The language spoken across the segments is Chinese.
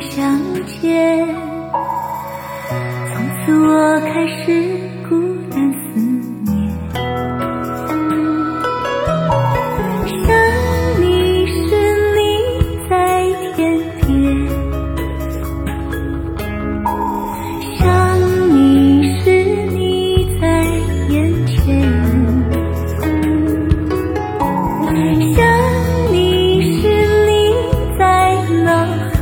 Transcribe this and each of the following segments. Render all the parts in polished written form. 相见，从此我开始孤单思念。想你时你在天边，想你时你在眼前，想你时你在脑海。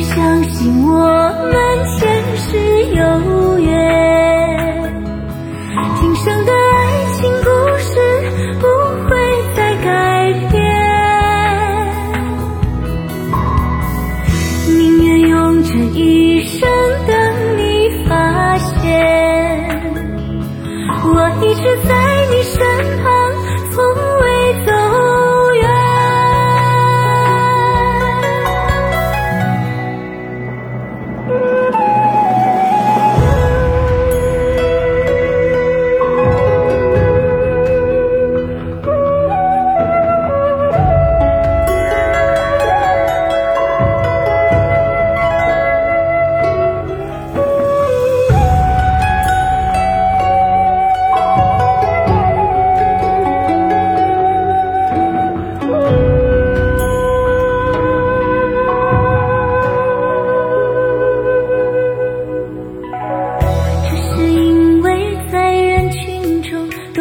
相信我们前世有缘，今生的爱情故事不会再改变。宁愿用这一生等你发现，我一直在你身旁，从未走。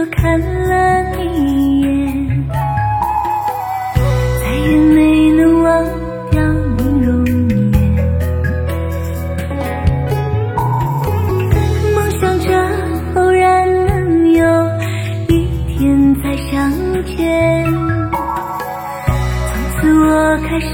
看了你一眼，再也没能忘掉你容颜。梦想着偶然能有一天再相见，从此我开始。